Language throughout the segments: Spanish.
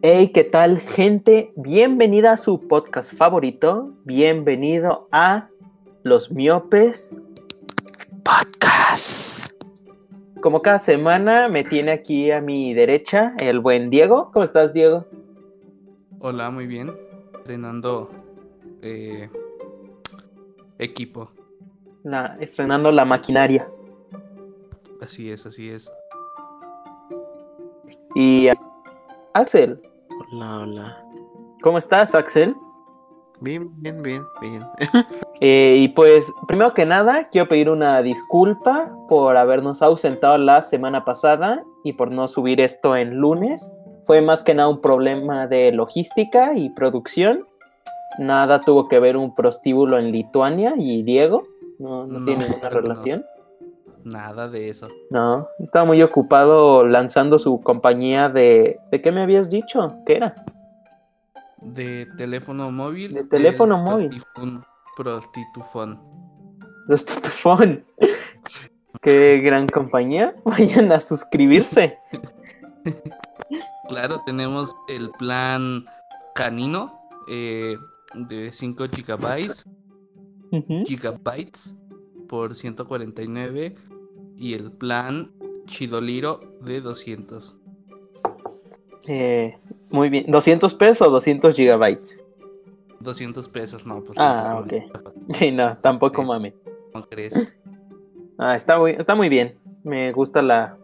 Hey, ¿qué tal, gente? Bienvenida a su podcast favorito. Bienvenido a Los Miopes Podcast. Como cada semana, me tiene aquí a mi derecha el buen Diego. ¿Cómo estás, Diego? Hola, muy bien. Estrenando equipo. Estrenando la maquinaria. Así es, así es. Y Axel. Hola, hola. ¿Cómo estás, Axel? Bien. Y pues, primero que nada, quiero pedir una disculpa por habernos ausentado la semana pasada y por no subir esto en lunes. Fue más que nada un problema de logística y producción. Nada tuvo que ver un prostíbulo en Lituania y Diego. No tiene ninguna relación. Nada de eso. No, estaba muy ocupado lanzando su compañía de... ¿De qué me habías dicho? ¿Qué era? De teléfono móvil. De teléfono móvil. Prostitufón. Prostitufón. Qué gran compañía. Vayan a suscribirse. Claro, tenemos el plan canino de 5 gigabytes. Uh-huh. Gigabytes por 149 y el plan Chidoliro de 200. Muy bien. ¿200 pesos o 200 gigabytes? 200 pesos, no. Pues ah, no, ok. Sí, no, tampoco mame. ¿Cómo crees? Ah, está muy bien. Me gusta la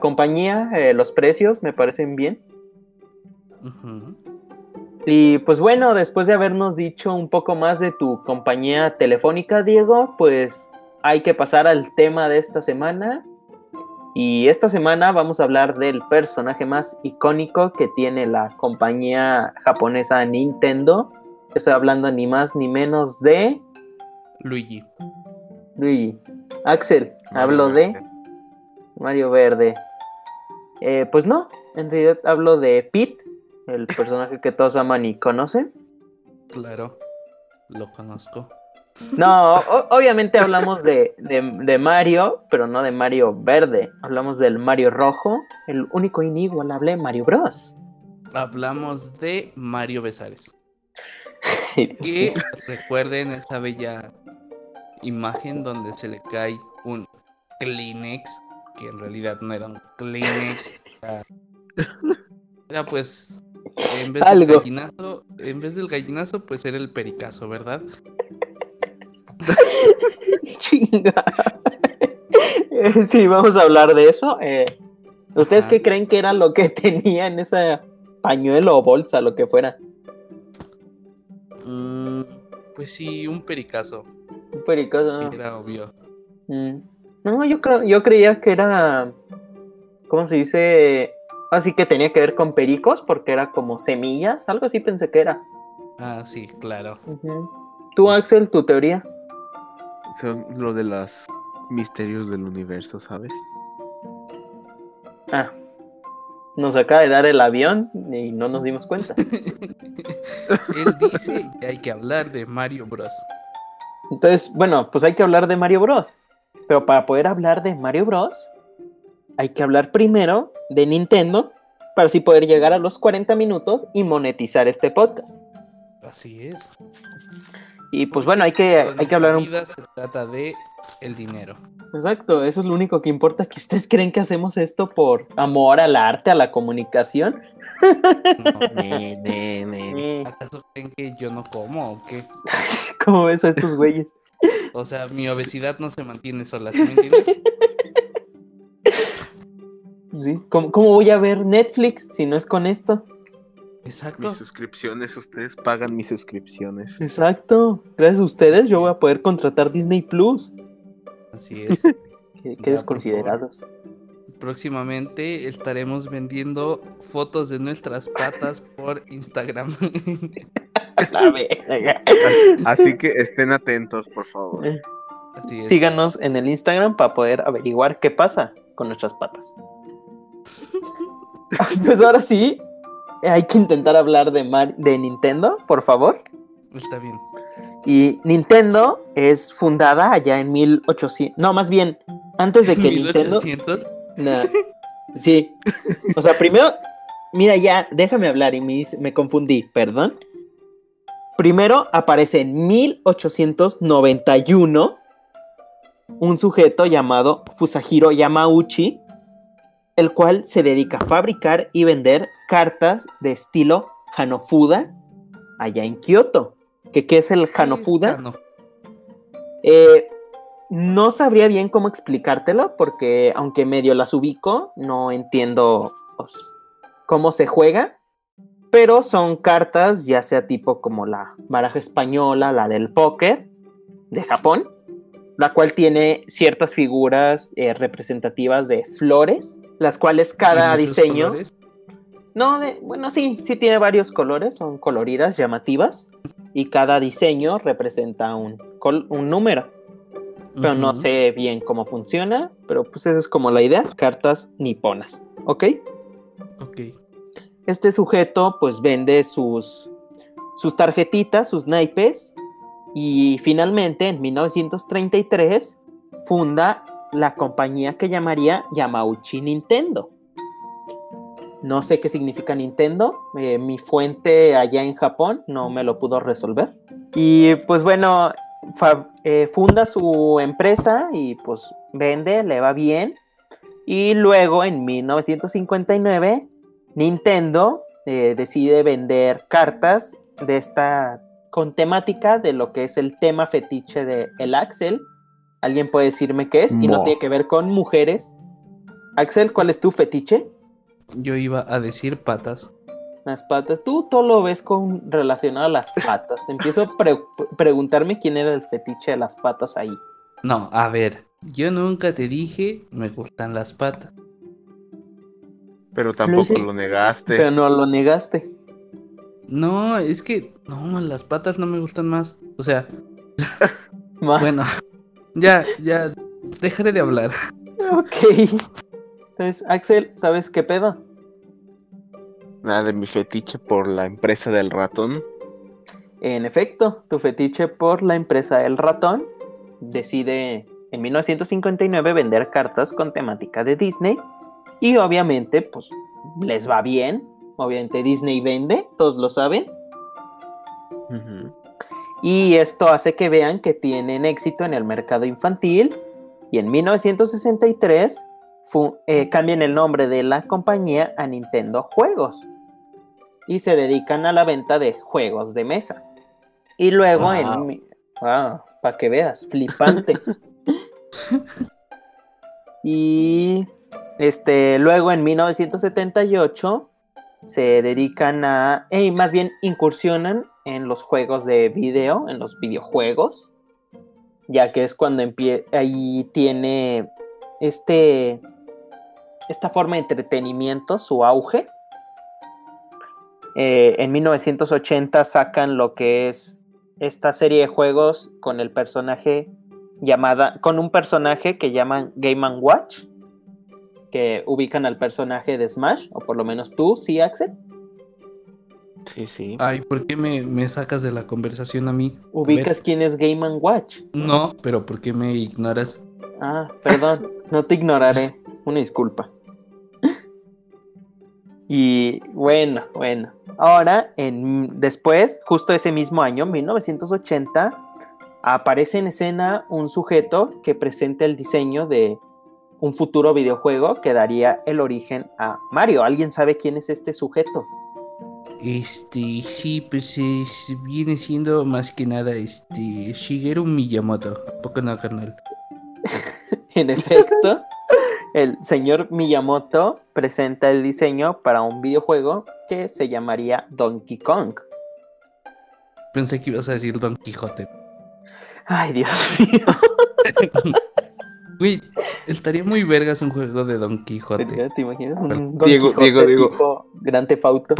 compañía, los precios me parecen bien. Uh-huh. Y pues bueno, después de habernos dicho un poco más de tu compañía telefónica, Diego, pues hay que pasar al tema de esta semana. Y esta semana vamos a hablar del personaje más icónico que tiene la compañía japonesa Nintendo. Estoy hablando ni más ni menos de... Luigi. Axel, hablo de... Mario Verde. Pues no, en realidad hablo de Pete, el personaje que todos aman y conocen. Claro, lo conozco. No, obviamente hablamos de Mario, pero no de Mario Verde. Hablamos del Mario Rojo, el único inigualable Mario Bros. Hablamos de Mario Besares. Que recuerden esa bella imagen donde se le cae un Kleenex, que en realidad no era un Kleenex. Era pues, en vez del gallinazo, pues era el pericazo, ¿verdad? Chinga. Sí, vamos a hablar de eso. ¿Ustedes qué creen que era lo que tenía en ese pañuelo o bolsa, lo que fuera? Pues sí, un pericazo. Un pericazo, no. Era obvio. No, yo creía que era... ¿Cómo se dice...? Así que tenía que ver con pericos, porque era como semillas, algo así pensé que era. Ah, sí, claro. Uh-huh. Tú, Axel, tu teoría. Son lo de los misterios del universo, ¿sabes? Ah. Nos acaba de dar el avión y no nos dimos cuenta. Él dice que hay que hablar de Mario Bros. Entonces, bueno, pues hay que hablar de Mario Bros. Pero para poder hablar de Mario Bros... hay que hablar primero de Nintendo para así poder llegar a los 40 minutos y monetizar este podcast. Así es. Y pues bueno, hay que hablar un poco. Se trata de el dinero. Exacto, eso es lo único que importa, que ustedes creen que hacemos esto por amor al arte, a la comunicación. No. ¿Acaso creen que yo no como o qué? ¿Cómo ves a estos güeyes? O sea, mi obesidad no se mantiene sola, ¿sí me entiendes? Sí. ¿Cómo voy a ver Netflix si no es con esto? Exacto. Mis suscripciones, ustedes pagan mis suscripciones. Exacto. Gracias a ustedes yo voy a poder contratar Disney Plus. Así es. Qué desconsiderados. Próximamente estaremos vendiendo fotos de nuestras patas por Instagram. La verga. Así que estén atentos, por favor. Así es. Síganos en el Instagram para poder averiguar qué pasa con nuestras patas. Pues ahora sí, hay que intentar hablar de Nintendo, por favor. Está bien. Y Nintendo es fundada allá en 1800... No, más bien, antes de que 1800. Nintendo... No. Sí. O sea, primero Mira, ya, déjame hablar y me confundí, perdón. Primero aparece en 1891 un sujeto llamado Fusajiro Yamauchi, el cual se dedica a fabricar y vender cartas de estilo Hanafuda allá en Kioto. ¿Qué es el Hanafuda? No sabría bien cómo explicártelo, porque aunque medio las ubico, no entiendo cómo se juega, pero son cartas ya sea tipo como la baraja española, la del póker de Japón, la cual tiene ciertas figuras representativas de flores, las cuales cada diseño... ¿Colores? Bueno, sí tiene varios colores, son coloridas, llamativas, y cada diseño representa un número. Pero no sé bien cómo funciona, pero pues esa es como la idea, cartas niponas, ¿ok? Ok. Este sujeto pues vende sus tarjetitas, sus naipes, y finalmente en 1933 funda la compañía que llamaría Yamauchi Nintendo. No sé qué significa Nintendo, mi fuente allá en Japón no me lo pudo resolver. Y pues bueno... funda su empresa y pues vende, le va bien, y luego en 1959 Nintendo decide vender cartas de esta con temática de lo que es el tema fetiche de el Axel. ¿Alguien puede decirme qué es? Y no tiene que ver con mujeres. Axel, ¿cuál es tu fetiche? Yo iba a decir patas. Las patas, tú todo lo ves relacionado a las patas. Empiezo a preguntarme quién era el fetiche de las patas ahí. No, a ver, yo nunca te dije me gustan las patas. Pero tampoco lo negaste. Pero no lo negaste. No, es que, no, las patas no me gustan más. O sea, ¿más? Bueno, ya, dejaré de hablar. Ok. Entonces, Axel, ¿sabes qué pedo? Nada de mi fetiche por la empresa del ratón. En efecto, tu fetiche por la empresa del ratón decide en 1959 vender cartas con temática de Disney. Y obviamente, pues, les va bien. Obviamente Disney vende, todos lo saben. Uh-huh. Y esto hace que vean que tienen éxito en el mercado infantil. Y en 1963... cambian el nombre de la compañía a Nintendo Juegos y se dedican a la venta de juegos de mesa. Y luego para que veas, flipante. Y luego en 1978 se dedican más bien incursionan en los juegos de video, en los videojuegos, ya que es cuando ahí tiene esta forma de entretenimiento su auge. En 1980 sacan lo que es esta serie de juegos con el personaje con un personaje que llaman Game & Watch, que ubican al personaje de Smash, o por lo menos tú, ¿sí, Axel? Sí. Ay, ¿por qué me sacas de la conversación a mí? ¿Ubicas quién es Game & Watch? No, pero ¿por qué me ignoras? Ah, perdón. No te ignoraré, una disculpa. Y bueno. Ahora, después, justo ese mismo año, 1980, aparece en escena un sujeto que presenta el diseño de un futuro videojuego que daría el origen a Mario. ¿Alguien sabe quién es este sujeto? Sí, pues viene siendo más que nada Shigeru Miyamoto. ¿A poco no, carnal? En efecto, el señor Miyamoto presenta el diseño para un videojuego que se llamaría Donkey Kong. Pensé que ibas a decir Don Quijote. Ay, Dios mío. Uy, estaría muy vergas un juego de Don Quijote. ¿Te imaginas? Diego, Gran Theft Auto.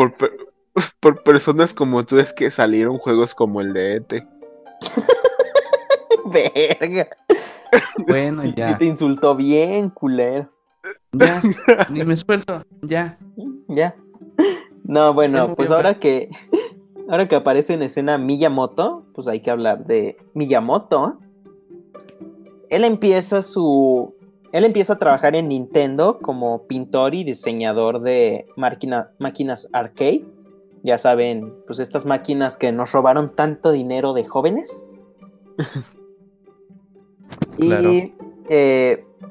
Por personas como tú es que salieron juegos como el de ET. Verga. Bueno, sí, ya. Sí te insultó bien, culero. Ya, ni me esfuerzo, ya. No, bueno, pues ahora que aparece en escena Miyamoto, pues hay que hablar de Miyamoto. Él empieza su Él empieza a trabajar en Nintendo como pintor y diseñador de máquinas arcade. Ya saben, pues estas máquinas que nos robaron tanto dinero de jóvenes. Claro. Y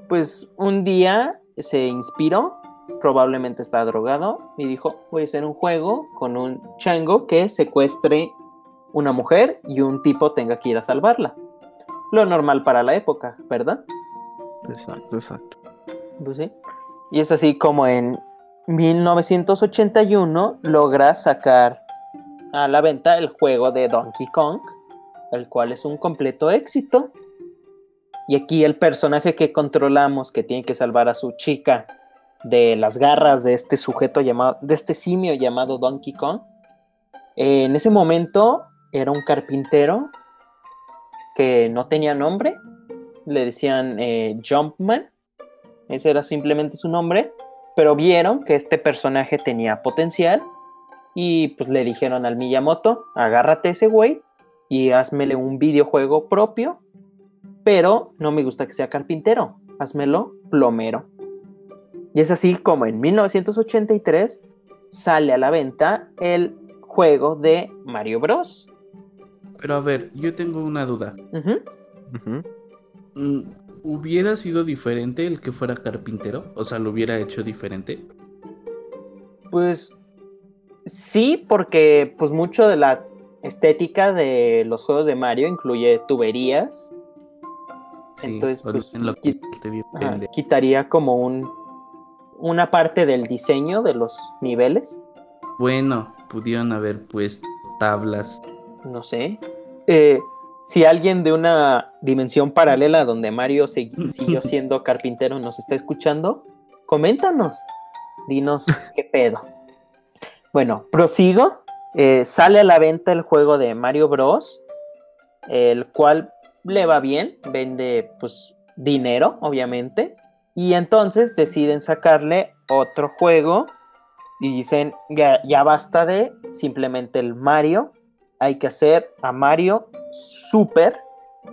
pues un día se inspiró, probablemente está drogado, y dijo, voy a hacer un juego con un chango que secuestre una mujer y un tipo tenga que ir a salvarla. Lo normal para la época, ¿verdad? Exacto. Pues sí. Y es así como en 1981 logra sacar a la venta el juego de Donkey Kong, el cual es un completo éxito. Y aquí el personaje que controlamos, que tiene que salvar a su chica de las garras de este sujeto llamado, de este simio llamado Donkey Kong, en ese momento era un carpintero que no tenía nombre. Le decían Jumpman. Ese era simplemente su nombre. Pero vieron que este personaje tenía potencial. Y pues le dijeron al Miyamoto, agárrate ese güey y házmele un videojuego propio. Pero no me gusta que sea carpintero. Házmelo plomero. Y es así como en 1983 sale a la venta el juego de Mario Bros. Pero a ver, yo tengo una duda. ¿Hubiera sido diferente el que fuera carpintero? O sea, ¿lo hubiera hecho diferente? Pues sí, porque pues mucho de la estética de los juegos de Mario incluye tuberías. Sí, entonces pues en quitaría como una parte del diseño de los niveles. Bueno, pudieron haber puesto tablas. No sé. Si alguien de una dimensión paralela donde Mario siguió siendo carpintero nos está escuchando, coméntanos, dinos qué pedo. Bueno, prosigo. Sale a la venta el juego de Mario Bros, el cual le va bien, vende pues dinero, obviamente, y entonces deciden sacarle otro juego y dicen, ya basta de simplemente el Mario, hay que hacer a Mario Super.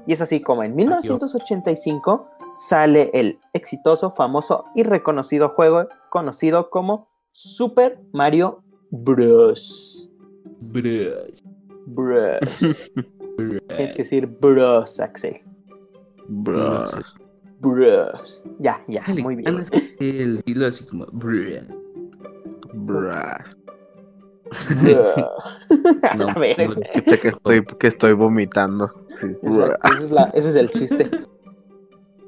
Y es así como en 1985 sale el exitoso, famoso y reconocido juego conocido como Super Mario Bros. Tienes que decir Bros, Axel. Bros. Ya, muy bien. El hilo así como Bros. No, a ver, que estoy vomitando. Sí. Exacto, ese es el chiste.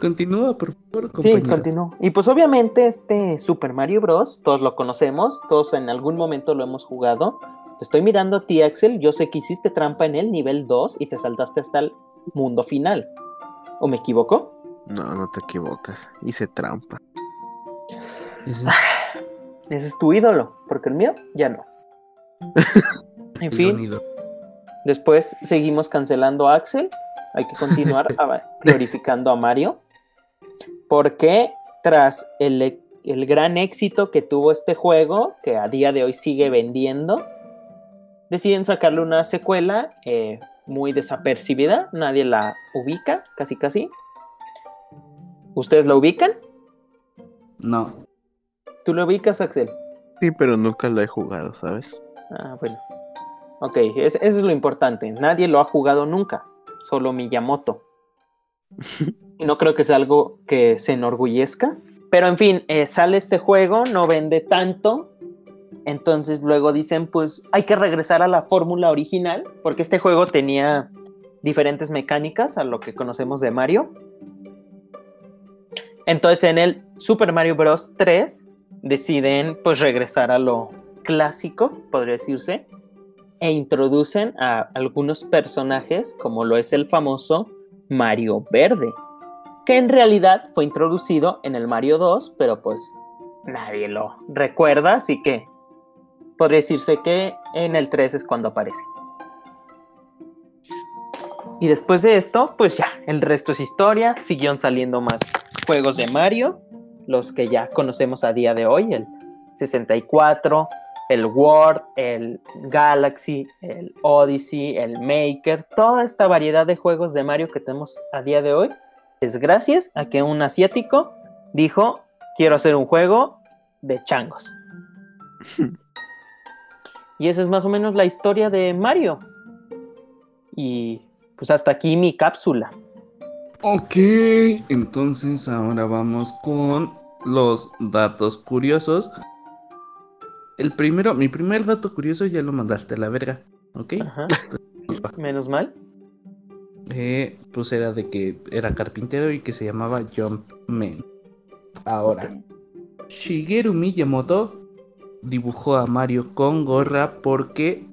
Continúa, por favor. Compañero. Sí, continúa. Y pues obviamente este Super Mario Bros, todos lo conocemos, todos en algún momento lo hemos jugado. Te estoy mirando a ti, Axel, yo sé que hiciste trampa en el nivel 2 y te saltaste hasta el mundo final. ¿O me equivoco? No, no te equivocas, hice trampa. Ese es tu ídolo, porque el mío ya no. En fin, después seguimos cancelando a Axel. Hay que continuar glorificando a Mario, porque tras el gran éxito que tuvo este juego, que a día de hoy sigue vendiendo, deciden sacarle una secuela muy desapercibida. Nadie la ubica, casi. ¿Ustedes la ubican? No. ¿Tú la ubicas, Axel? Sí, pero nunca la he jugado, ¿sabes? Ah, bueno. Ok, eso es lo importante. Nadie lo ha jugado nunca. Solo Miyamoto. Y no creo que sea algo que se enorgullezca. Pero en fin, sale este juego, no vende tanto. Entonces luego dicen, pues hay que regresar a la fórmula original. Porque este juego tenía diferentes mecánicas a lo que conocemos de Mario. Entonces en el Super Mario Bros. 3 deciden pues regresar a lo clásico, podría decirse, e introducen a algunos personajes, como lo es el famoso Mario Verde, que en realidad fue introducido en el Mario 2, pero pues nadie lo recuerda, así que podría decirse que en el 3 es cuando aparece. Y después de esto, pues ya, el resto es historia. Siguieron saliendo más juegos de Mario, los que ya conocemos a día de hoy, el 64... el World, el Galaxy, el Odyssey, el Maker, toda esta variedad de juegos de Mario que tenemos a día de hoy es gracias a que un asiático dijo, quiero hacer un juego de changos. Y esa es más o menos la historia de Mario. Y pues hasta aquí mi cápsula. Ok, entonces ahora vamos con los datos curiosos. Mi primer dato curioso ya lo mandaste a la verga, ¿ok? Ajá. Menos mal. Pues era de que era carpintero y que se llamaba Jump Man. Ahora, okay. Shigeru Miyamoto dibujó a Mario con gorra porque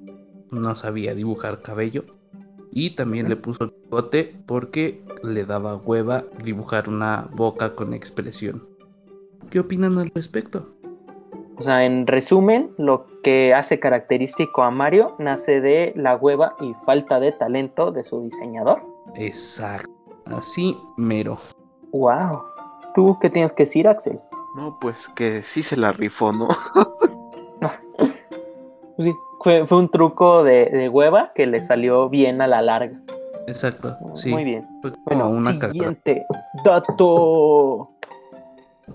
no sabía dibujar cabello. Y también le puso bigote porque le daba hueva dibujar una boca con expresión. ¿Qué opinan al respecto? O sea, en resumen, lo que hace característico a Mario nace de la hueva y falta de talento de su diseñador. Exacto, así mero. Wow. ¿Tú qué tienes que decir, Axel? No, pues que sí se la rifó, ¿no? Sí. Fue un truco de hueva que le salió bien a la larga. Exacto, sí. Muy bien. Bueno, siguiente dato.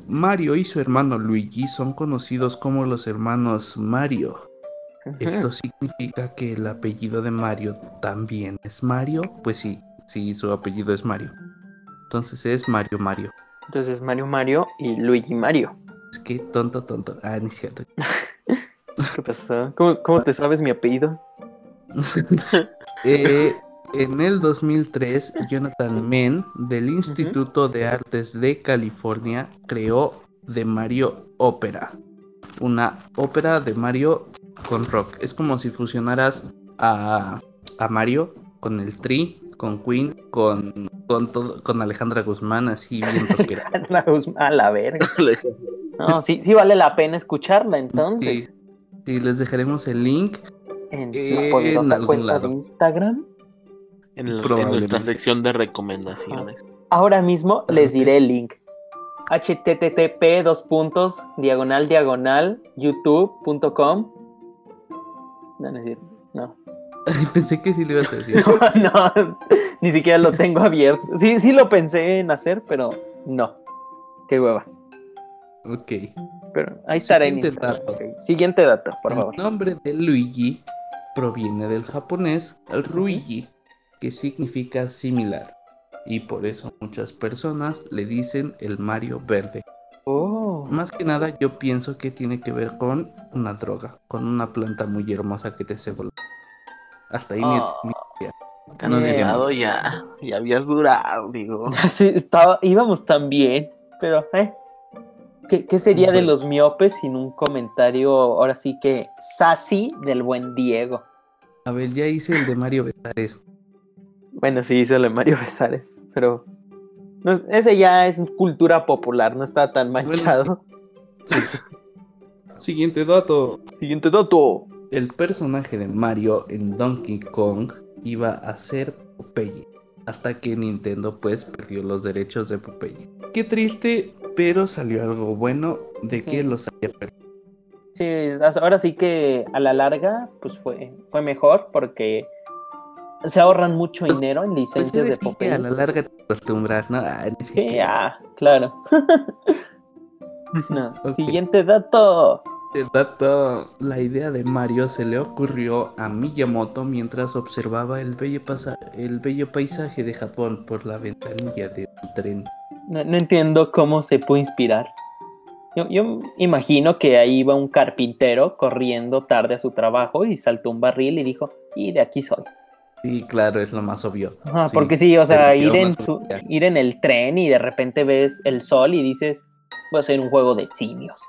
Mario y su hermano Luigi son conocidos como los hermanos Mario. Uh-huh. Esto significa que el apellido de Mario también es Mario. Pues sí, su apellido es Mario. Entonces es Mario. Entonces Mario y Luigi Mario. Es que tonto. Ah, ni cierto. ¿Qué pasó? ¿Cómo te sabes mi apellido? En el 2003, Jonathan Mann, del Instituto de Artes de California, creó The Mario Ópera. Una ópera de Mario con rock. Es como si fusionaras a Mario con el Tri, con Queen, con todo, con Alejandra Guzmán, así bien rockera. Alejandra Guzmán, a la verga. No, sí vale la pena escucharla, entonces. Sí. Sí, les dejaremos el link en algún lado. De Instagram. En nuestra sección de recomendaciones. Ahora mismo les diré el link. http://diagonal youtube.com. No, no es cierto, no. Pensé que sí lo ibas a decir. No, ni siquiera lo tengo abierto. Sí lo pensé en hacer, pero no. Qué hueva. Ok. Pero ahí estará en Instagram. Okay. Siguiente dato, por favor. El nombre de Luigi proviene del japonés Ruiji, que significa similar. Y por eso muchas personas le dicen el Mario verde. Oh. Más que nada yo pienso que tiene que ver con una droga, con una planta muy hermosa que te hace volar. Hasta ahí mi idea. No llegado ya habías durado, digo. Sí, íbamos tan bien, pero ¿Qué sería de los miopes sin un comentario, ahora sí que sassy, del buen Diego? A ver, ya hice el de Mario Besares. Bueno, sí hice el de Mario Besares, pero no, ese ya es cultura popular, no está tan manchado. Bueno, sí. Siguiente dato. El personaje de Mario en Donkey Kong iba a ser Popeye, hasta que Nintendo pues perdió los derechos de Popeye. Qué triste, pero salió algo bueno de que los haya perdido. Sí, ahora sí que a la larga pues fue mejor porque se ahorran mucho dinero en licencias de Popeye. A la larga te acostumbras, ¿no? Claro. No. Okay. Siguiente dato. La idea de Mario se le ocurrió a Miyamoto mientras observaba el bello paisaje de Japón por la ventanilla del tren. No entiendo cómo se pudo inspirar. Yo imagino que ahí iba un carpintero corriendo tarde a su trabajo y saltó un barril y dijo, y de aquí soy. Sí, claro, es lo más obvio. Ajá, sí, porque sí, o sea, ir en el tren y de repente ves el sol y dices, voy a hacer un juego de simios.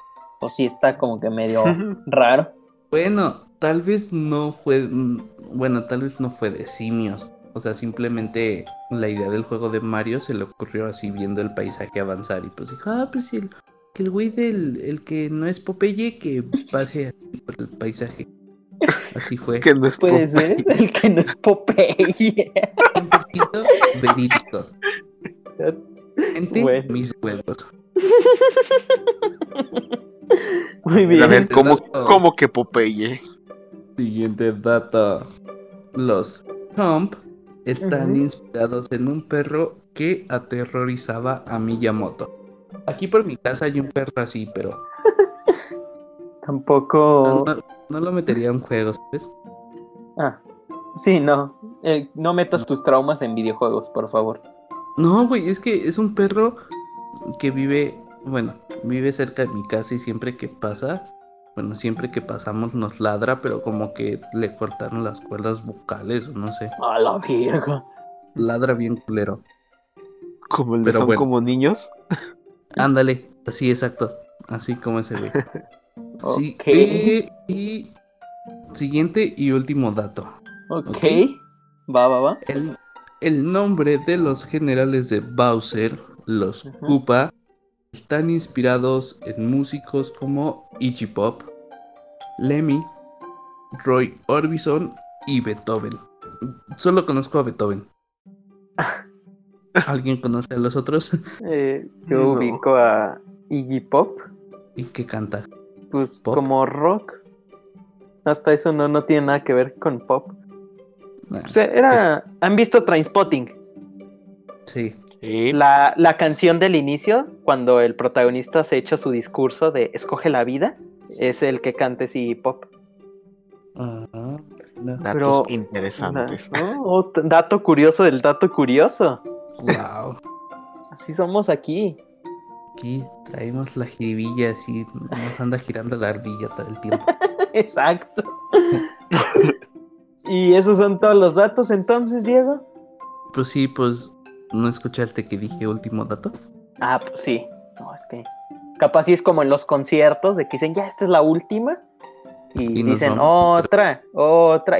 Pues sí está como que medio raro. Bueno, tal vez no fue de simios. O sea, simplemente la idea del juego de Mario se le ocurrió así viendo el paisaje avanzar. Y pues dijo, pues que el güey el que no es Popeye que pase así por el paisaje. Así fue. Que no es Popeye. Puede ser el que no es Popeye. Un poquito verídico. Gente, bueno. Mis huevos. Muy bien. A ver, ¿cómo que Popeye? Siguiente dato. Los Chomp están inspirados en un perro que aterrorizaba a Miyamoto. Aquí por mi casa hay un perro así, pero... Tampoco... No lo metería en juegos, ¿sabes? Ah, sí, no. No metas tus traumas en videojuegos, por favor. No, güey, es que es un perro que vive cerca de mi casa y siempre que pasamos nos ladra, pero como que le cortaron las cuerdas vocales, no sé. A la verga. Ladra bien culero. Como el de son como niños. Ándale, así exacto, así como ese güey. Sí, okay. Y siguiente y último dato. Okay. Va. El nombre de los generales de Bowser, los Koopa, están inspirados en músicos como Iggy Pop, Lemmy, Roy Orbison y Beethoven. Solo conozco a Beethoven. ¿Alguien conoce a los otros? Yo ubico a Iggy Pop. ¿Y qué canta? Pues pop. Como rock. Hasta eso no tiene nada que ver con pop. Nah, o sea, ¿Han visto Trainspotting? Sí. La canción del inicio, cuando el protagonista se echa su discurso de escoge la vida, es el que canta Iggy Pop. Uh-huh. Datos interesantes. Dato curioso del dato curioso. Wow. Así somos aquí. Aquí traemos la jiribilla, así nos anda girando la ardilla todo el tiempo. Exacto. Y esos son todos los datos entonces, Diego. Pues sí, pues... ¿No escuchaste que dije último dato? Ah, pues sí. No, es que... Capaz sí es como en los conciertos, de que dicen, ya, esta es la última. Y dicen, otra.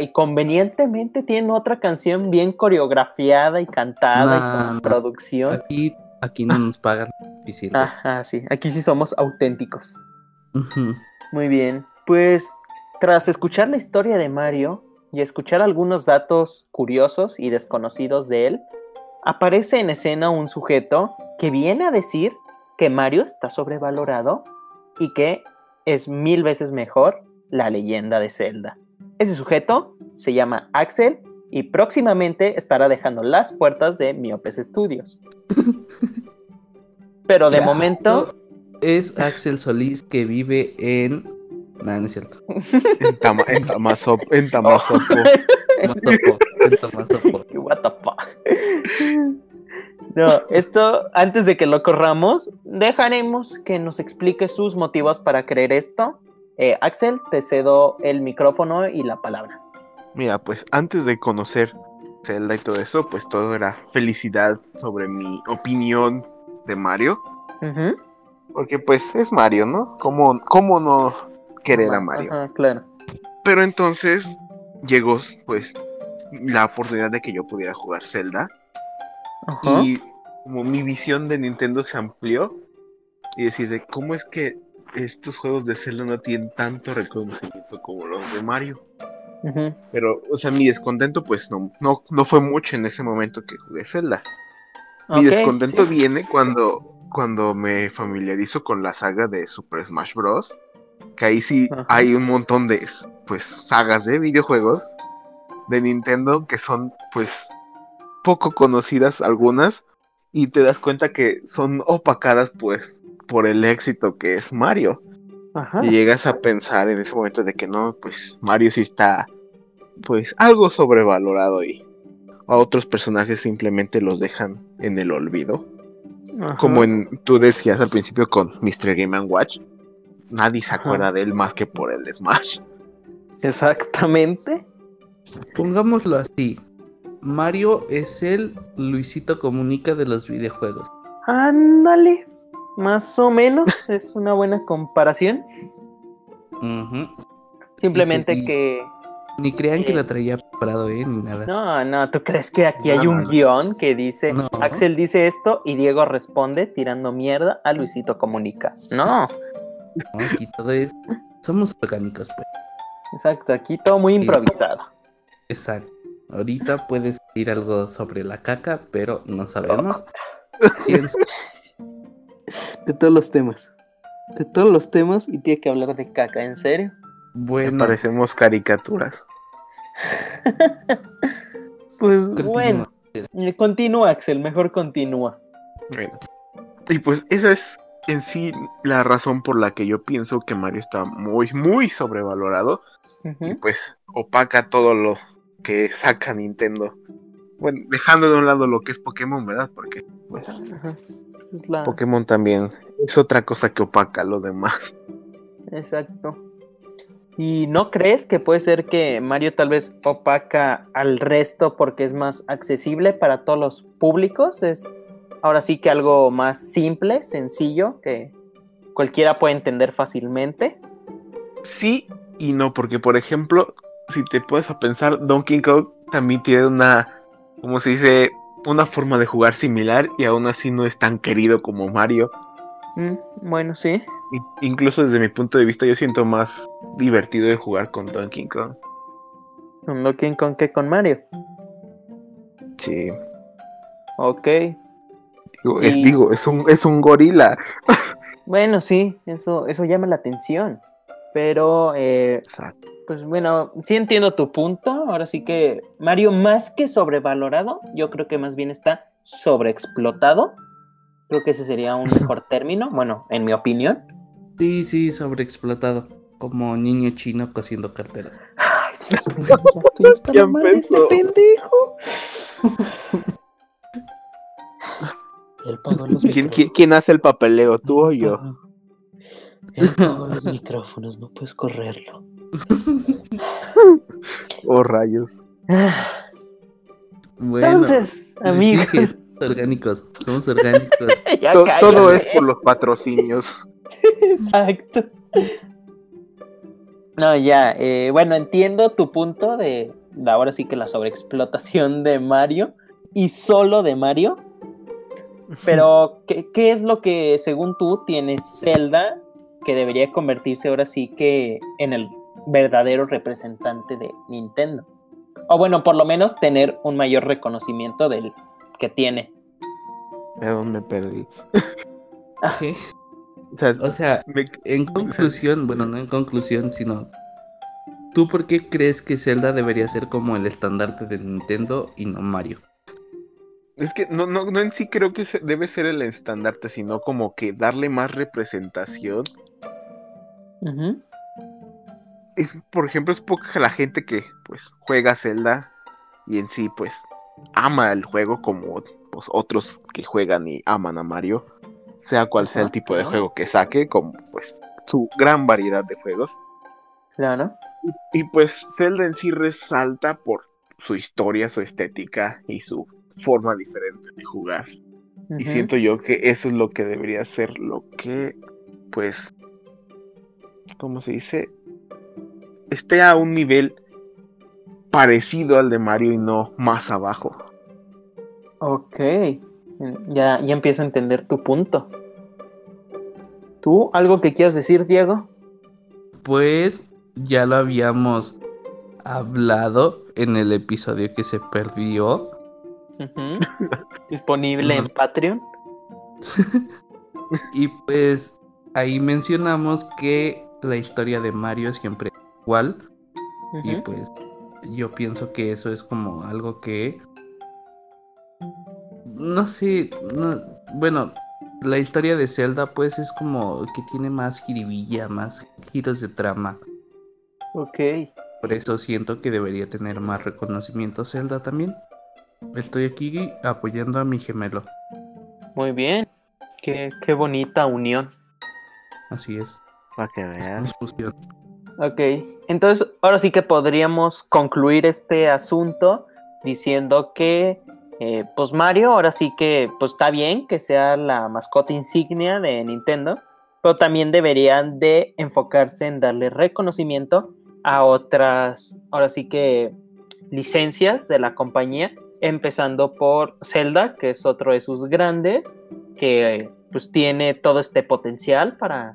Y convenientemente tienen otra canción bien coreografiada y cantada y con producción. Aquí no nos pagan. Difícil. Ajá, sí. Aquí sí somos auténticos. Uh-huh. Muy bien. Pues, tras escuchar la historia de Mario y escuchar algunos datos curiosos y desconocidos de él, aparece en escena un sujeto que viene a decir que Mario está sobrevalorado y que es 1000 veces mejor la leyenda de Zelda. Ese sujeto se llama Axel y próximamente estará dejando las puertas de Miopes Studios. Pero de momento... Es Axel Solís que vive en... No es cierto. En Tamasopo. En Tamasopo. What the fuck. No, esto, antes de que lo corramos, dejaremos que nos explique sus motivos para creer esto. Axel, te cedo el micrófono y la palabra. Mira, pues antes de conocer Zelda y todo eso, pues todo era felicidad sobre mi opinión de Mario. Uh-huh. Porque pues es Mario, ¿no? ¿Cómo no querer a Mario? Ajá, claro. Pero entonces llegó pues la oportunidad de que yo pudiera jugar Zelda. Ajá. Y como mi visión de Nintendo se amplió y decir de cómo es que estos juegos de Zelda no tienen tanto reconocimiento como los de Mario. Uh-huh. Pero, o sea, mi descontento pues no fue mucho en ese momento que jugué Zelda. Mi descontento viene cuando me familiarizo con la saga de Super Smash Bros. Que ahí sí hay un montón de pues sagas de videojuegos de Nintendo que son pues poco conocidas algunas y te das cuenta que son opacadas pues por el éxito que es Mario. Ajá. Y llegas a pensar en ese momento de que no, pues Mario sí está pues algo sobrevalorado y a otros personajes simplemente los dejan en el olvido. Ajá. Como tú decías al principio con Mr. Game & Watch, nadie se acuerda de él más que por el Smash. Exactamente. Pongámoslo así, Mario es el Luisito Comunica de los videojuegos. Ándale, más o menos, es una buena comparación. Uh-huh. Simplemente que... Ni crean que la traía parado, ni nada. No, ¿tú crees que aquí hay un guión que dice, Axel dice esto y Diego responde tirando mierda a Luisito Comunica? No, aquí todo es... Somos orgánicos, pues. Exacto, aquí todo muy improvisado. Exacto. Ahorita puedes decir algo sobre la caca, pero no sabemos. De todos los temas y tiene que hablar de caca, ¿en serio? Bueno. Parecemos caricaturas. Pues continúa, Axel, mejor continúa. Bueno. Y pues esa es en sí la razón por la que yo pienso que Mario está muy, muy sobrevalorado. Y pues opaca todo lo que saca Nintendo. Bueno, dejando de un lado lo que es Pokémon, ¿verdad? Porque pues, Pokémon también es otra cosa que opaca lo demás. Exacto. ¿Y no crees que puede ser que Mario tal vez opaca al resto porque es más accesible para todos los públicos? Es ahora sí que algo más simple, sencillo, que cualquiera puede entender fácilmente. Sí y no, porque por ejemplo, si te pones a pensar, Donkey Kong también tiene una, como se dice, una forma de jugar similar y aún así no es tan querido como Mario. Bueno, sí. Incluso desde mi punto de vista yo siento más divertido de jugar con Donkey Kong. ¿Con Donkey Kong que con Mario? Sí. Ok. Digo, es un gorila. Bueno, sí, eso llama la atención. Pero, pues bueno, sí entiendo tu punto. Ahora sí que Mario más que sobrevalorado, yo creo que más bien está sobreexplotado. Creo que ese sería un mejor término, bueno, en mi opinión. Sí, sobreexplotado, como niño chino cosiendo carteras. Ay, Dios mío, ya estoy tan mal de ese pendejo. Él pagó los micrófonos. ¿Quién hace el papeleo, tú o yo? Él pagó los micrófonos, no puedes correrlo. Oh, rayos. Bueno, entonces, amigos... Dije, somos orgánicos. Todo es por los patrocinios. Exacto. No, ya, bueno, entiendo tu punto de ahora sí que la sobreexplotación de Mario y solo de Mario. Pero, ¿qué es lo que, según tú, tiene Zelda que debería convertirse ahora sí que en el verdadero representante de Nintendo? O bueno, por lo menos tener un mayor reconocimiento del que tiene. ¿De dónde perdí? ¿Qué? O sea, en conclusión, bueno, no en conclusión, sino... ¿Tú por qué crees que Zelda debería ser como el estandarte de Nintendo y no Mario? Es que no en sí creo que debe ser el estandarte, sino como que darle más representación. Uh-huh. Por ejemplo, es poca la gente que pues juega Zelda y en sí pues ama el juego como pues, otros que juegan y aman a Mario, sea cual sea el tipo de juego que saque, como pues su gran variedad de juegos. Claro. Y pues Zelda en sí resalta por su historia, su estética y su forma diferente de jugar. Uh-huh. Y siento yo que eso es lo que debería ser lo que pues, ¿cómo se dice? Esté a un nivel parecido al de Mario y no más abajo. Ok, ya empiezo a entender tu punto. ¿Tú algo que quieras decir, Diego? Pues ya lo habíamos hablado en el episodio que se perdió. Uh-huh. Disponible en Patreon. Y pues ahí mencionamos que la historia de Mario siempre es igual. Uh-huh. Y pues yo pienso que eso es como algo que... No sé, bueno, la historia de Zelda pues es como que tiene más jiribilla, más giros de trama. Ok. Por eso siento que debería tener más reconocimiento Zelda también. Estoy aquí apoyando a mi gemelo. Muy bien. Qué bonita unión. Así es. Para que vean. Ok, entonces ahora sí que podríamos concluir este asunto diciendo que pues Mario ahora sí que pues está bien que sea la mascota insignia de Nintendo, pero también deberían de enfocarse en darle reconocimiento a otras ahora sí que licencias de la compañía, empezando por Zelda, que es otro de sus grandes, que pues tiene todo este potencial para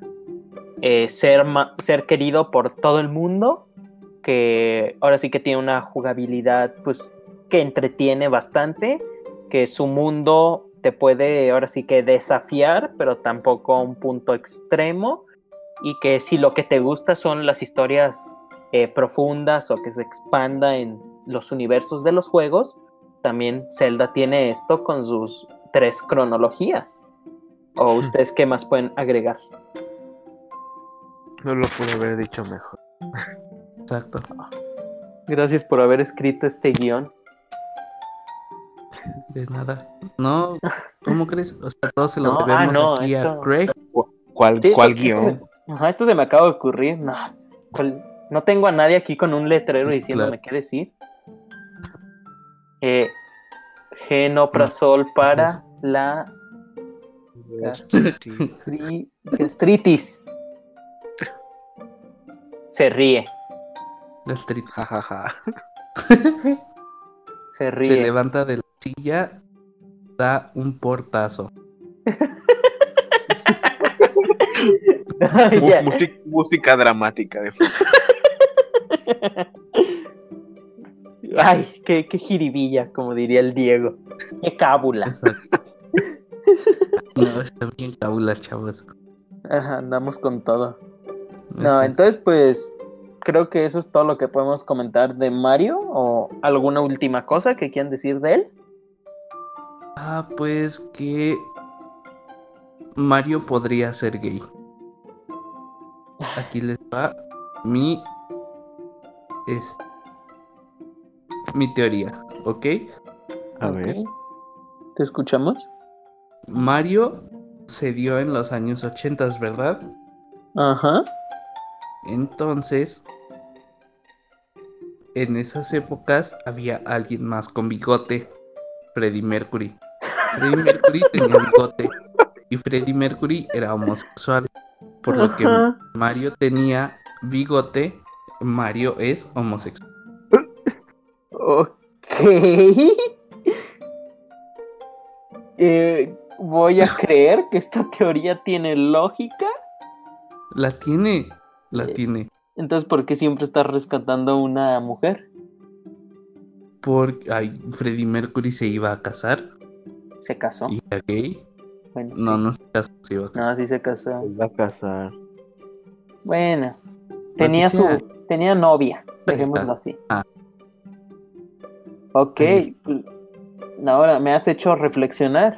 ser querido por todo el mundo, que ahora sí que tiene una jugabilidad pues que entretiene bastante, que su mundo te puede ahora sí que desafiar, pero tampoco a un punto extremo, y que si lo que te gusta son las historias profundas o que se expanda en los universos de los juegos, también Zelda tiene esto con sus 3 cronologías. ¿O ustedes qué más pueden agregar? No lo pude haber dicho mejor. Exacto. Gracias por haber escrito este guión. De nada. No, ¿cómo crees? O sea, todos se lo debemos aquí a Craig. ¿Cuál guión? Esto se me acaba de ocurrir. No tengo a nadie aquí con un letrero diciéndome qué decir. Genoprazol para la gastritis. Se ríe. Gastritis, jajaja. Se ríe. Se levanta de la silla, da un portazo. Música dramática de fondo. Ay, qué jiribilla, como diría el Diego. Qué cábula. No, están bien cábulas, chavos. Ajá, andamos con todo. No, entonces pues creo que eso es todo lo que podemos comentar de Mario. ¿O alguna última cosa que quieran decir de él? Ah, pues que Mario podría ser gay. Aquí les va mi teoría, ¿ok? A ver. ¿Te escuchamos? Mario se dio en los años 80, ¿verdad? Ajá. Entonces, en esas épocas había alguien más con bigote. Freddie Mercury. Freddie Mercury tenía bigote. Y Freddie Mercury era homosexual. Por lo que Mario tenía bigote, Mario es homosexual. Ok. Voy a creer que esta teoría tiene lógica. La tiene. Entonces, ¿por qué siempre estás rescatando a una mujer? Porque Freddie Mercury se iba a casar. ¿Se casó? ¿Y era gay? Bueno, no, sí. No se casó, se iba a casar. No, sí se casó. Se iba a casar. Bueno, tenía novia, dejémoslo así. Ah. Ok, ahora me has hecho reflexionar,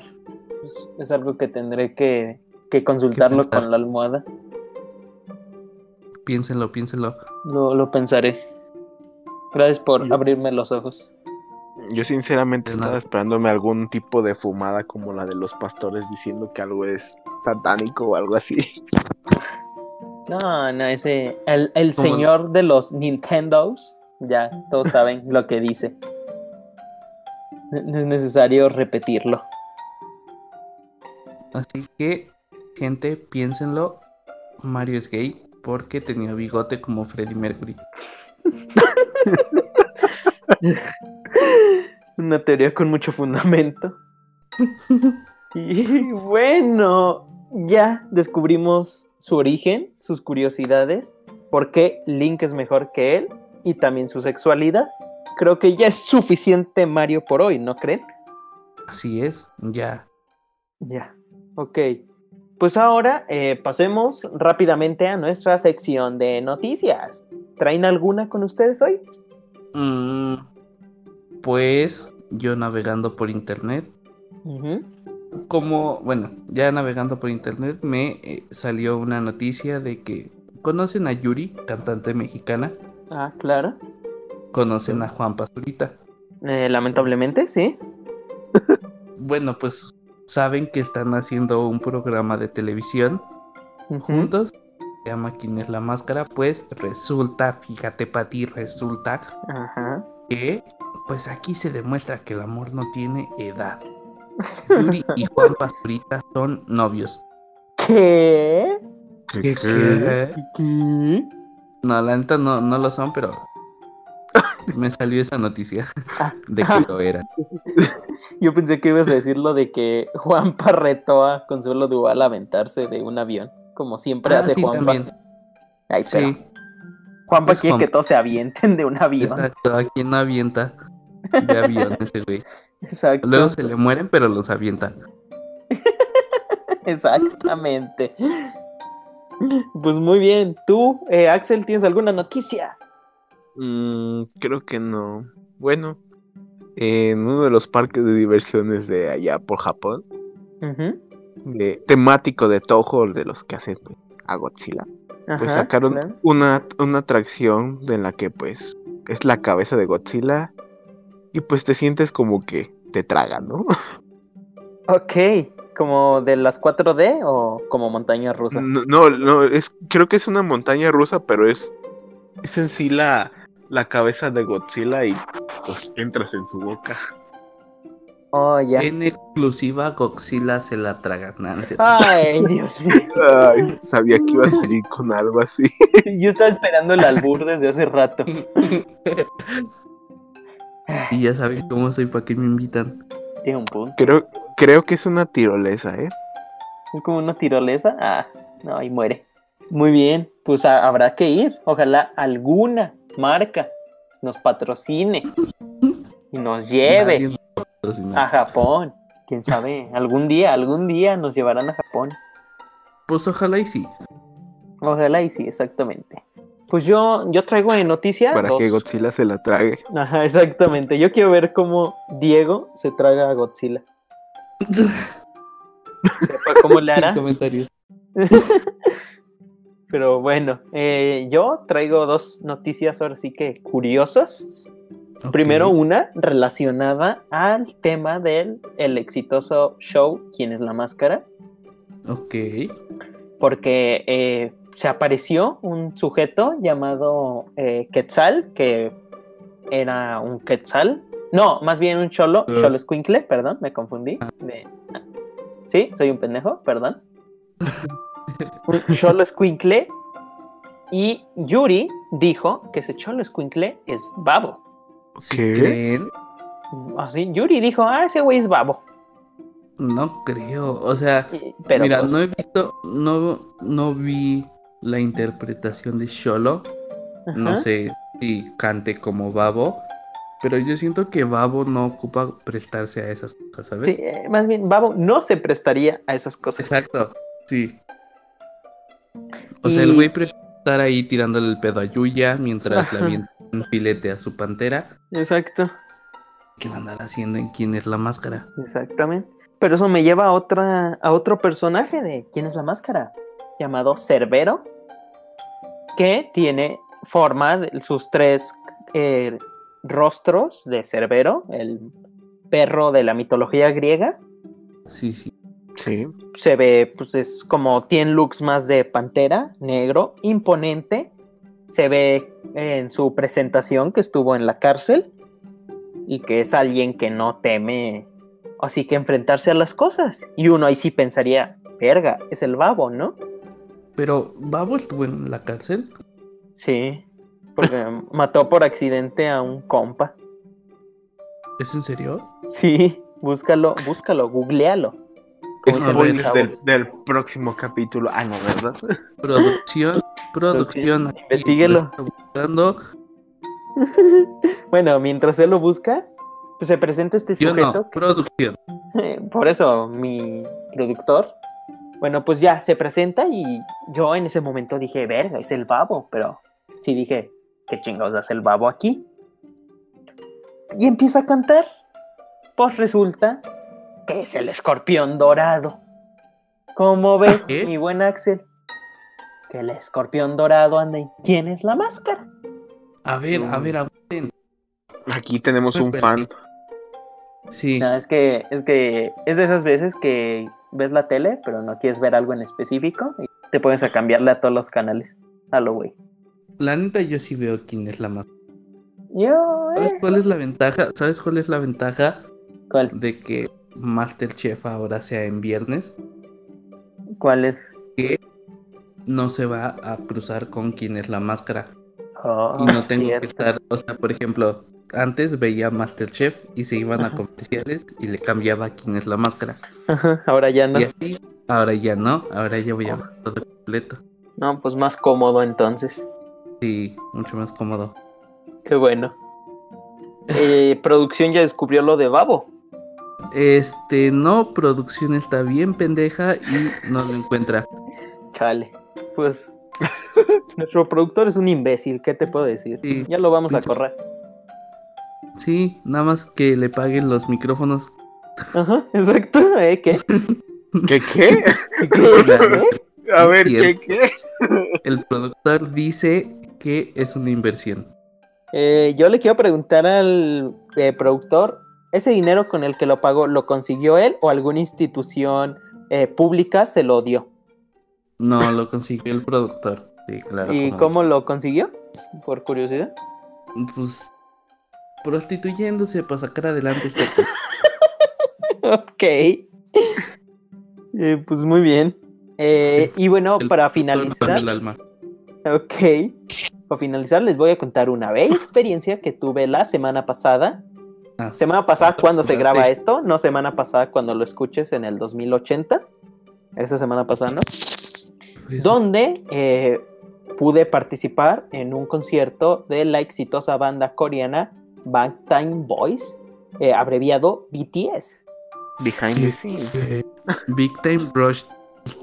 es algo que tendré que consultarlo con la almohada. Piénsenlo. Lo pensaré. Gracias por abrirme los ojos. Yo sinceramente estaba esperándome algún tipo de fumada como la de los pastores diciendo que algo es satánico o algo así. No, ese, el señor de los Nintendos, ya todos saben lo que dice. No es necesario repetirlo. Así que, gente, piénsenlo. Mario es gay porque tenía bigote como Freddie Mercury. Una teoría con mucho fundamento. Y bueno, ya descubrimos su origen, sus curiosidades, por qué Link es mejor que él y también su sexualidad. Creo que ya es suficiente Mario por hoy, ¿no creen? Así es, ya. Ok, pues ahora pasemos rápidamente a nuestra sección de noticias. ¿Traen alguna con ustedes hoy? Pues yo navegando por internet. Ya navegando por internet me salió una noticia de que conocen a Yuri, cantante mexicana. Ah, claro. Conocen a Juanpa Zurita. Lamentablemente, sí. Bueno, pues saben que están haciendo un programa de televisión juntos. Se llama ¿Quién es la máscara? Pues resulta, fíjate para ti, que pues aquí se demuestra que el amor no tiene edad. Yuri y Juanpa Zurita son novios. ¿Qué? ¿Qué? No, la neta no lo son, pero me salió esa noticia de que lo era. Yo pensé que ibas a decir lo de que Juanpa retó a Consuelo Duval a aventarse de un avión, como siempre hace sí, Juanpa. Ay, pero sí. Juanpa quiere que todos se avienten de un avión. Exacto, ¿a quién avienta de avión ese güey? Exacto. Luego se le mueren, pero los avientan. Exactamente. Pues muy bien. Tú, Axel, ¿tienes alguna noticia? Creo que no. Bueno, en uno de los parques de diversiones de allá por Japón temático de Toho, de los que hacen a Godzilla. Ajá, pues sacaron una atracción en la que pues es la cabeza de Godzilla y pues te sientes como que te tragan, ¿no? Ok, ¿como de las 4D o como montaña rusa? No, creo que es una montaña rusa, pero es en sí la cabeza de Godzilla y pues entras en su boca. Oh, ya. En exclusiva, Godzilla se la traga. Ay, Dios mío. Ay, sabía que iba a salir con algo así. Yo estaba esperando el albur desde hace rato. Y ya saben cómo soy, ¿para qué me invitan? Tiene un punto. Creo que es una tirolesa, ¿eh? ¿Es como una tirolesa? Ah, no, ahí muere. Muy bien, pues habrá que ir. Ojalá alguna marca nos patrocine y nos lleve. Nadie... A Japón, quién sabe, algún día nos llevarán a Japón. Pues ojalá y sí, exactamente. Pues yo traigo de noticias para que Godzilla se la trague. Ajá, exactamente, yo quiero ver cómo Diego se traga a Godzilla. Sepa cómo le hará. Comentarios. Pero bueno, yo traigo dos noticias ahora sí que curiosas. Okay. Primero, una relacionada al tema del exitoso show ¿Quién es la máscara? Ok. Porque se apareció un sujeto llamado Quetzal, que era un Quetzal. No, más bien un cholo, Cholo Escuincle, perdón, me confundí. Sí, soy un pendejo, perdón. Un Cholo Escuincle. Y Yuri dijo que ese Cholo Escuincle es Babo. ¿Qué? Así, Yuri dijo, ese güey es Babo. No creo, o sea, pero mira, pues... no vi la interpretación de Cholo. Ajá. No sé si cante como Babo, pero yo siento que Babo no ocupa prestarse a esas cosas, ¿sabes? Sí, más bien, Babo no se prestaría a esas cosas. Exacto, sí. O sea, el güey prefiere estar ahí tirándole el pedo a Yuya mientras la viene un filete a su pantera. Exacto. ¿Qué va a andar haciendo en ¿Quién es la máscara? Exactamente. Pero eso me lleva a otro personaje de ¿Quién es la máscara? Llamado Cerbero, que tiene forma de sus tres rostros de Cerbero, el perro de la mitología griega. Sí. Se ve, pues es como tiene looks más de pantera, negro, imponente. Se ve en su presentación que estuvo en la cárcel y que es alguien que no teme así que enfrentarse a las cosas. Y uno ahí sí pensaría, verga, es el Babo, ¿no? Pero Babo estuvo en la cárcel. Sí, porque mató por accidente a un compa. ¿Es en serio? Sí, búscalo, googlealo. Es del próximo capítulo. Ah, no, ¿verdad? Producción. Investíguelo. Bueno, mientras él lo busca, pues se presenta este sujeto. No, producción. Por eso, mi productor. Bueno, pues ya se presenta y yo en ese momento dije, verga, es el Babo. Pero sí dije, ¿qué chingados hace el Babo aquí? Y empieza a cantar. Pues resulta que es el Escorpión Dorado. ¿Cómo ves, mi buen Axel? Que el Escorpión Dorado anda en ¿Quién es la máscara? A ver. Aquí tenemos un fan. Sí. No, es que es de esas veces que ves la tele, pero no quieres ver algo en específico y te pones a cambiarle a todos los canales. A lo güey. La neta, yo sí veo ¿Quién es la máscara? ¿Sabes cuál es la ventaja? ¿Sabes cuál es la ventaja? ¿Cuál? De que Masterchef ahora sea en viernes. ¿Cuál es? Que no se va a cruzar con ¿Quién es la máscara? Oh, y no tengo cierto. Que estar, o sea, por ejemplo, antes veía Masterchef y se iban a comerciales y le cambiaba a ¿Quién es la máscara? Ajá, ahora ya no. Y así, ahora ya voy a ver todo completo. No, pues más cómodo entonces. Sí, mucho más cómodo. Qué bueno. Producción ya descubrió lo de Babo. No, producción está bien pendeja y no lo encuentra. Chale. Pues nuestro productor es un imbécil, ¿qué te puedo decir? Sí, ya lo vamos a correr. Sí, nada más que le paguen los micrófonos. Ajá, exacto, ¿qué? ¿Qué? A ver, ¿qué? El productor dice que es una inversión. Yo le quiero preguntar al productor, ¿ese dinero con el que lo pagó, lo consiguió él o alguna institución pública se lo dio? No, lo consiguió el productor, sí, claro. ¿Y cómo lo consiguió? Por curiosidad. Pues, prostituyéndose para sacar adelante esta cosa. Ok. Pues muy bien. Y bueno, para finalizar... Ok. Para finalizar les voy a contar una bella experiencia que tuve la semana pasada. Semana pasada cuando se graba esto, no semana pasada cuando lo escuches en el 2080. Esa semana pasada, ¿no? Donde pude participar en un concierto de la exitosa banda coreana Big Time Boys, abreviado BTS. Behind the scenes. Big Time Rush.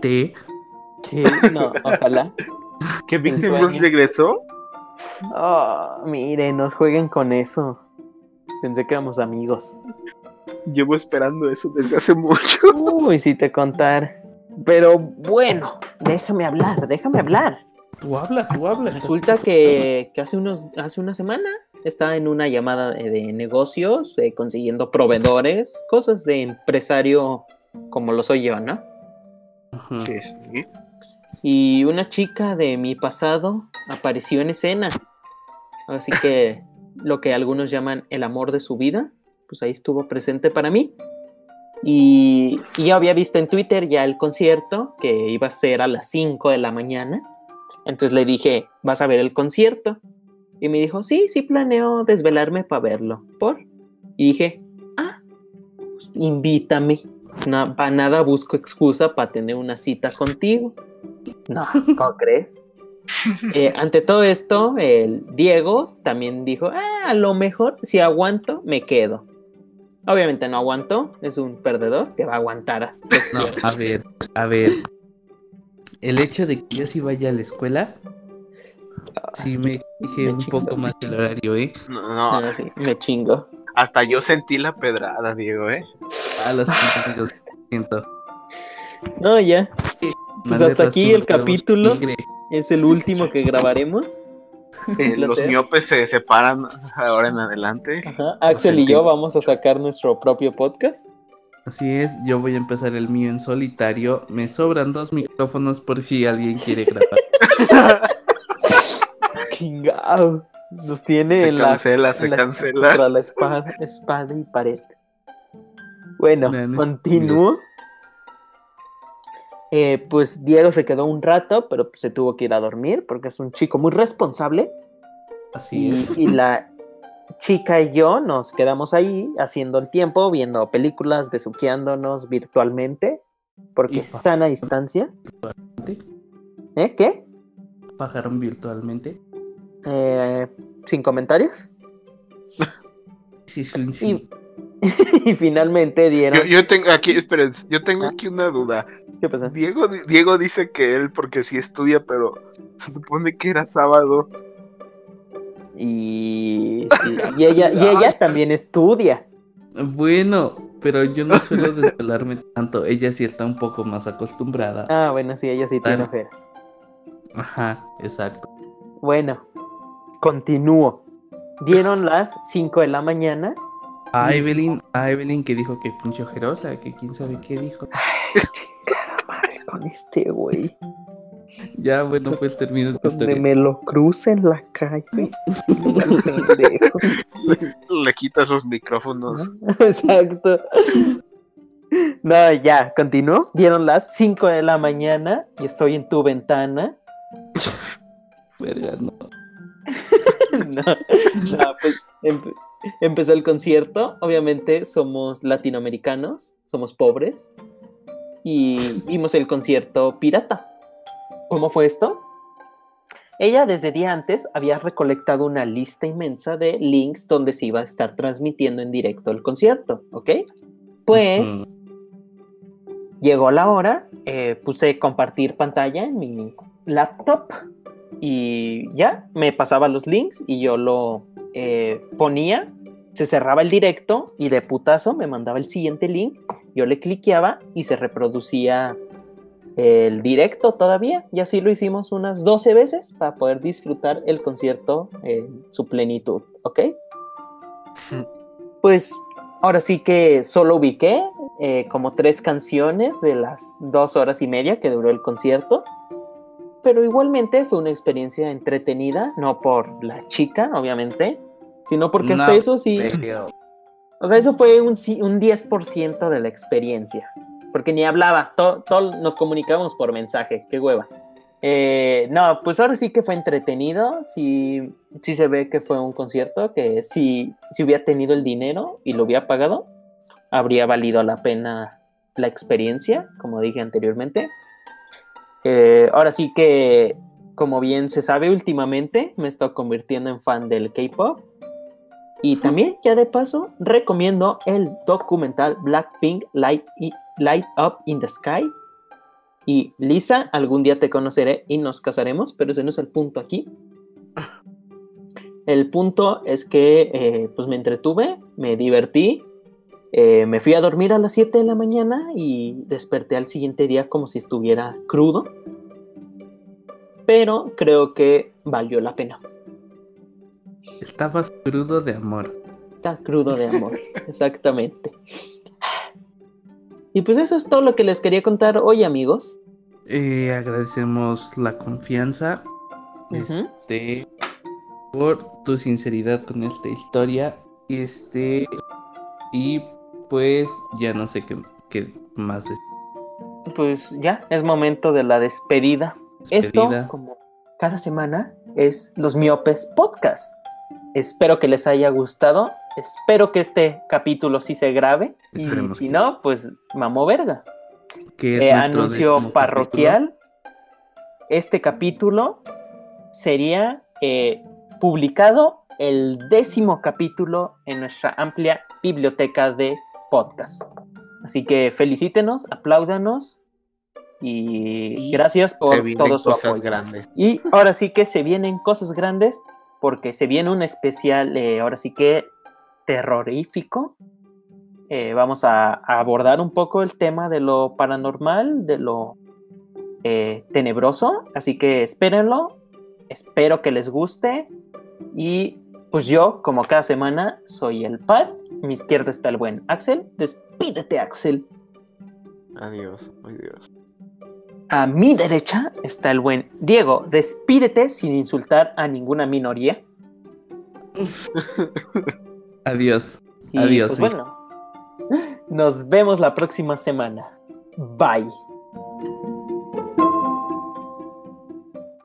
¿Qué? No, ojalá. ¿Qué Big Time Rush regresó? Oh, mire, nos jueguen con eso. Pensé que éramos amigos. Llevo esperando eso desde hace mucho. Uy, si te contar. Pero bueno, déjame hablar. Tú habla. Resulta que hace una semana estaba en una llamada de negocios, consiguiendo proveedores, cosas de empresario como lo soy yo, ¿no? Ajá. Sí. Y una chica de mi pasado apareció en escena. Así que lo que algunos llaman el amor de su vida, pues ahí estuvo presente para mí. Y ya había visto en Twitter ya el concierto, que iba a ser a las 5 de la mañana. Entonces le dije, ¿vas a ver el concierto? Y me dijo, sí planeo desvelarme para verlo. ¿Por? Y dije, pues invítame. No, para nada busco excusa para tener una cita contigo. No, ¿cómo crees? Ante todo esto, el Diego también dijo, a lo mejor si aguanto, me quedo. Obviamente no aguantó, es un perdedor que va a aguantar. No, a ver. El hecho de que yo sí vaya a la escuela, sí me dije un poco más del horario, ¿eh? No. Sí, me chingo. Hasta yo sentí la pedrada, Diego, ¿eh? A los 5%. No, ya. Pues hasta aquí el capítulo. Es el último que grabaremos. Los miopes se separan ahora en adelante. Ajá. Axel y yo vamos a sacar nuestro propio podcast. Así es, yo voy a empezar el mío en solitario. Me sobran 2 micrófonos por si alguien quiere grabar. Chingao. Nos tiene se cancela. Contra la espada y pared. Bueno, continúo. Pues Diego se quedó un rato, pero se tuvo que ir a dormir porque es un chico muy responsable. Así es. Y la chica y yo nos quedamos ahí haciendo el tiempo, viendo películas, besuqueándonos virtualmente, porque es sana distancia. ¿Qué? ¿Bajaron virtualmente? ¿Sin comentarios? Sí. Y finalmente dieron... Yo tengo aquí una duda. ¿Qué pasa? Diego dice que él, porque sí estudia, pero se supone que era sábado. Y ella también estudia. Bueno, pero yo no suelo desvelarme tanto. Ella sí está un poco más acostumbrada. Ah, bueno, sí, ella sí tiene ojeras. Ajá, exacto. Bueno, continúo. Dieron las 5 de la mañana. A Evelyn que dijo que pinche ojerosa, que quién sabe qué dijo. Ay, cara madre con este güey. Ya, bueno, pues termino tu historia. Donde me lo cruce en la calle. Le quitas los micrófonos. Exacto. No, ya, continuó. Dieron las 5 de la mañana y estoy en tu ventana. Verga, no. No, pues... Empezó el concierto, obviamente somos latinoamericanos, somos pobres, y vimos el concierto pirata. ¿Cómo fue esto? Ella desde día antes había recolectado una lista inmensa de links donde se iba a estar transmitiendo en directo el concierto, ¿ok? Pues llegó la hora, puse compartir pantalla en mi laptop y ya me pasaba los links y yo lo... ponía se cerraba el directo y de putazo me mandaba el siguiente link, yo le cliqueaba y se reproducía el directo todavía, y así lo hicimos unas 12 veces para poder disfrutar el concierto en su plenitud, ¿ok? Pues ahora sí que solo ubiqué como 3 canciones de las 2 horas y media que duró el concierto, pero igualmente fue una experiencia entretenida, no por la chica, obviamente, sino porque hasta no, eso sí... Serio. O sea, eso fue un 10% de la experiencia. Porque ni hablaba, nos comunicábamos por mensaje, qué hueva. No, pues ahora sí que fue entretenido, sí se ve que fue un concierto que si hubiera tenido el dinero y lo hubiera pagado, habría valido la pena la experiencia, como dije anteriormente. Ahora sí que, como bien se sabe últimamente, me estoy convirtiendo en fan del K-pop. Y también, ya de paso, recomiendo el documental Blackpink Light Up in the Sky. Y Lisa, algún día te conoceré y nos casaremos, pero ese no es el punto aquí. El punto es que pues me entretuve, me divertí, me fui a dormir a las 7 de la mañana y desperté al siguiente día como si estuviera crudo. Pero creo que valió la pena. Estabas crudo de amor. Está crudo de amor, exactamente. Y pues eso es todo lo que les quería contar hoy, amigos. Agradecemos la confianza, uh-huh, por tu sinceridad con esta historia, y pues ya no sé qué más decir. Pues ya es momento de la despedida. Esto, como cada semana, es Los Miopes Podcast. Espero que les haya gustado. Espero que este capítulo sí se grabe. Esperemos, y si no, pues mamó verga. Anuncio parroquial. Este capítulo sería publicado el 10º capítulo en nuestra amplia biblioteca de podcast. Así que felicítenos, apláudanos. Y gracias por todo su apoyo. Grandes. Y ahora sí que se vienen cosas grandes, porque se viene un especial, ahora sí que terrorífico. Vamos a abordar un poco el tema de lo paranormal, de lo tenebroso. Así que espérenlo, espero que les guste. Y pues yo, como cada semana, soy el Pat. A mi izquierda está el buen Axel. Despídete, Axel. Adiós, ay Dios. A mi derecha está el buen Diego. Despídete sin insultar a ninguna minoría. Adiós. Y adiós. Pues sí. Bueno, nos vemos la próxima semana. Bye.